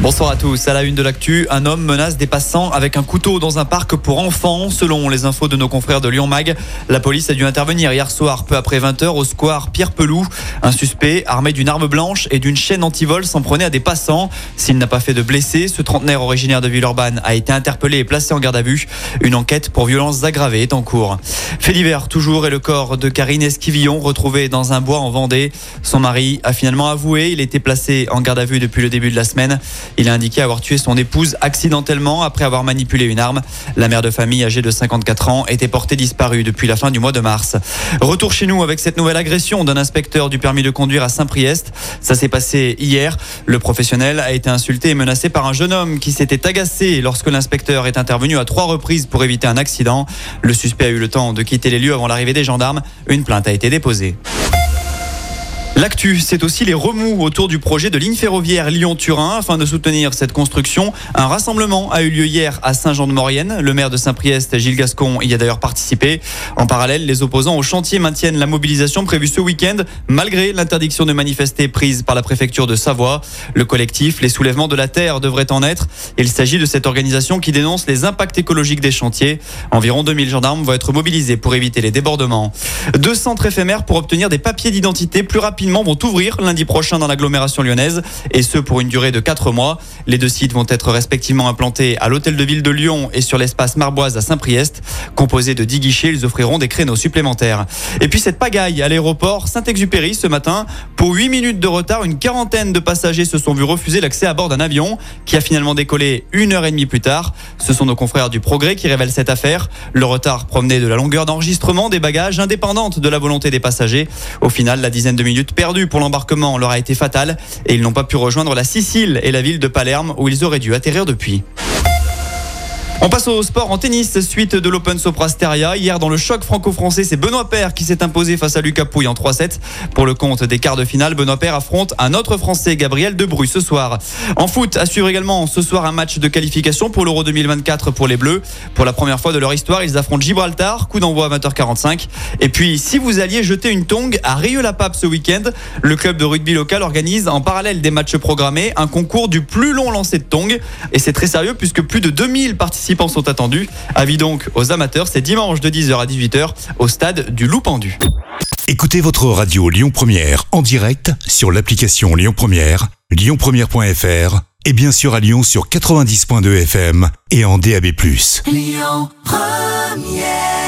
Bonsoir à tous. À la une de l'actu, un homme menace des passants avec un couteau dans un parc pour enfants. Selon les infos de nos confrères de Lyon Mag, la police a dû intervenir hier soir, peu après 20h, au square Pierre Peloux. Un suspect, armé d'une arme blanche et d'une chaîne antivol, s'en prenait à des passants. S'il n'a pas fait de blessés, ce trentenaire originaire de Villeurbanne a été interpellé et placé en garde à vue. Une enquête pour violences aggravées est en cours. Fait divers toujours, et le corps de Karine Esquivillon retrouvé dans un bois en Vendée. Son mari a finalement avoué. Il était placé en garde à vue depuis le début de la semaine. Il a indiqué avoir tué son épouse accidentellement après avoir manipulé une arme. La mère de famille, âgée de 54 ans, était portée disparue depuis la fin du mois de mars. Retour chez nous avec cette nouvelle agression d'un inspecteur du permis de conduire à Saint-Priest. Ça s'est passé hier. Le professionnel a été insulté et menacé par un jeune homme qui s'était agacé lorsque l'inspecteur est intervenu à 3 reprises pour éviter un accident. Le suspect a eu le temps de quitter les lieux avant l'arrivée des gendarmes. Une plainte a été déposée. L'actu, c'est aussi les remous autour du projet de ligne ferroviaire Lyon-Turin. Afin de soutenir cette construction, un rassemblement a eu lieu hier à Saint-Jean-de-Maurienne. Le maire de Saint-Priest, Gilles Gascon, y a d'ailleurs participé. En parallèle, les opposants au chantier maintiennent la mobilisation prévue ce week-end, malgré l'interdiction de manifester prise par la préfecture de Savoie. Le collectif Les Soulèvements de la Terre devrait en être. Il s'agit de cette organisation qui dénonce les impacts écologiques des chantiers. Environ 2000 gendarmes vont être mobilisés pour éviter les débordements. 2 centres éphémères pour obtenir des papiers d'identité plus rapides vont ouvrir lundi prochain dans l'agglomération lyonnaise, et ce pour une durée de 4 mois. Les 2 sites vont être respectivement implantés à l'hôtel de ville de Lyon et sur l'espace Marboise à Saint-Priest. Composés de 10 guichets, ils offriront des créneaux supplémentaires. Et puis cette pagaille à l'aéroport Saint-Exupéry ce matin. Pour 8 minutes de retard, une quarantaine de passagers se sont vus refuser l'accès à bord d'un avion qui a finalement décollé 1h30 plus tard. Ce sont nos confrères du Progrès qui révèlent cette affaire. Le retard provenait de la longueur d'enregistrement des bagages indépendante de la volonté des passagers. Au final, la dizaine de minutes perdu pour l'embarquement leur a été fatal, et ils n'ont pas pu rejoindre la Sicile et la ville de Palerme où ils auraient dû atterrir depuis. On passe au sport en tennis, suite de l'Open Sopra Steria. Hier, dans le choc franco-français, c'est Benoît Paire qui s'est imposé face à Lucas Pouille en 3-7. Pour le compte des quarts de finale, Benoît Paire affronte un autre Français, Gabriel Debru, ce soir. En foot, à suivre également ce soir un match de qualification pour l'Euro 2024 pour les Bleus. Pour la première fois de leur histoire, ils affrontent Gibraltar, coup d'envoi à 20h45. Et puis, si vous alliez jeter une tongue à Rieu-la-Pape ce week-end, le club de rugby local organise, en parallèle des matchs programmés, un concours du plus long lancer de tongue. Et c'est très sérieux puisque plus de 2000 participants sont attendus. Avis donc aux amateurs, c'est dimanche de 10h à 18h au stade du Loup Pendu. Écoutez votre radio Lyon 1ère en direct sur l'application Lyon 1ère, lyonpremiere.fr, et bien sûr à Lyon sur 90.2 FM et en DAB+. Lyon 1ère.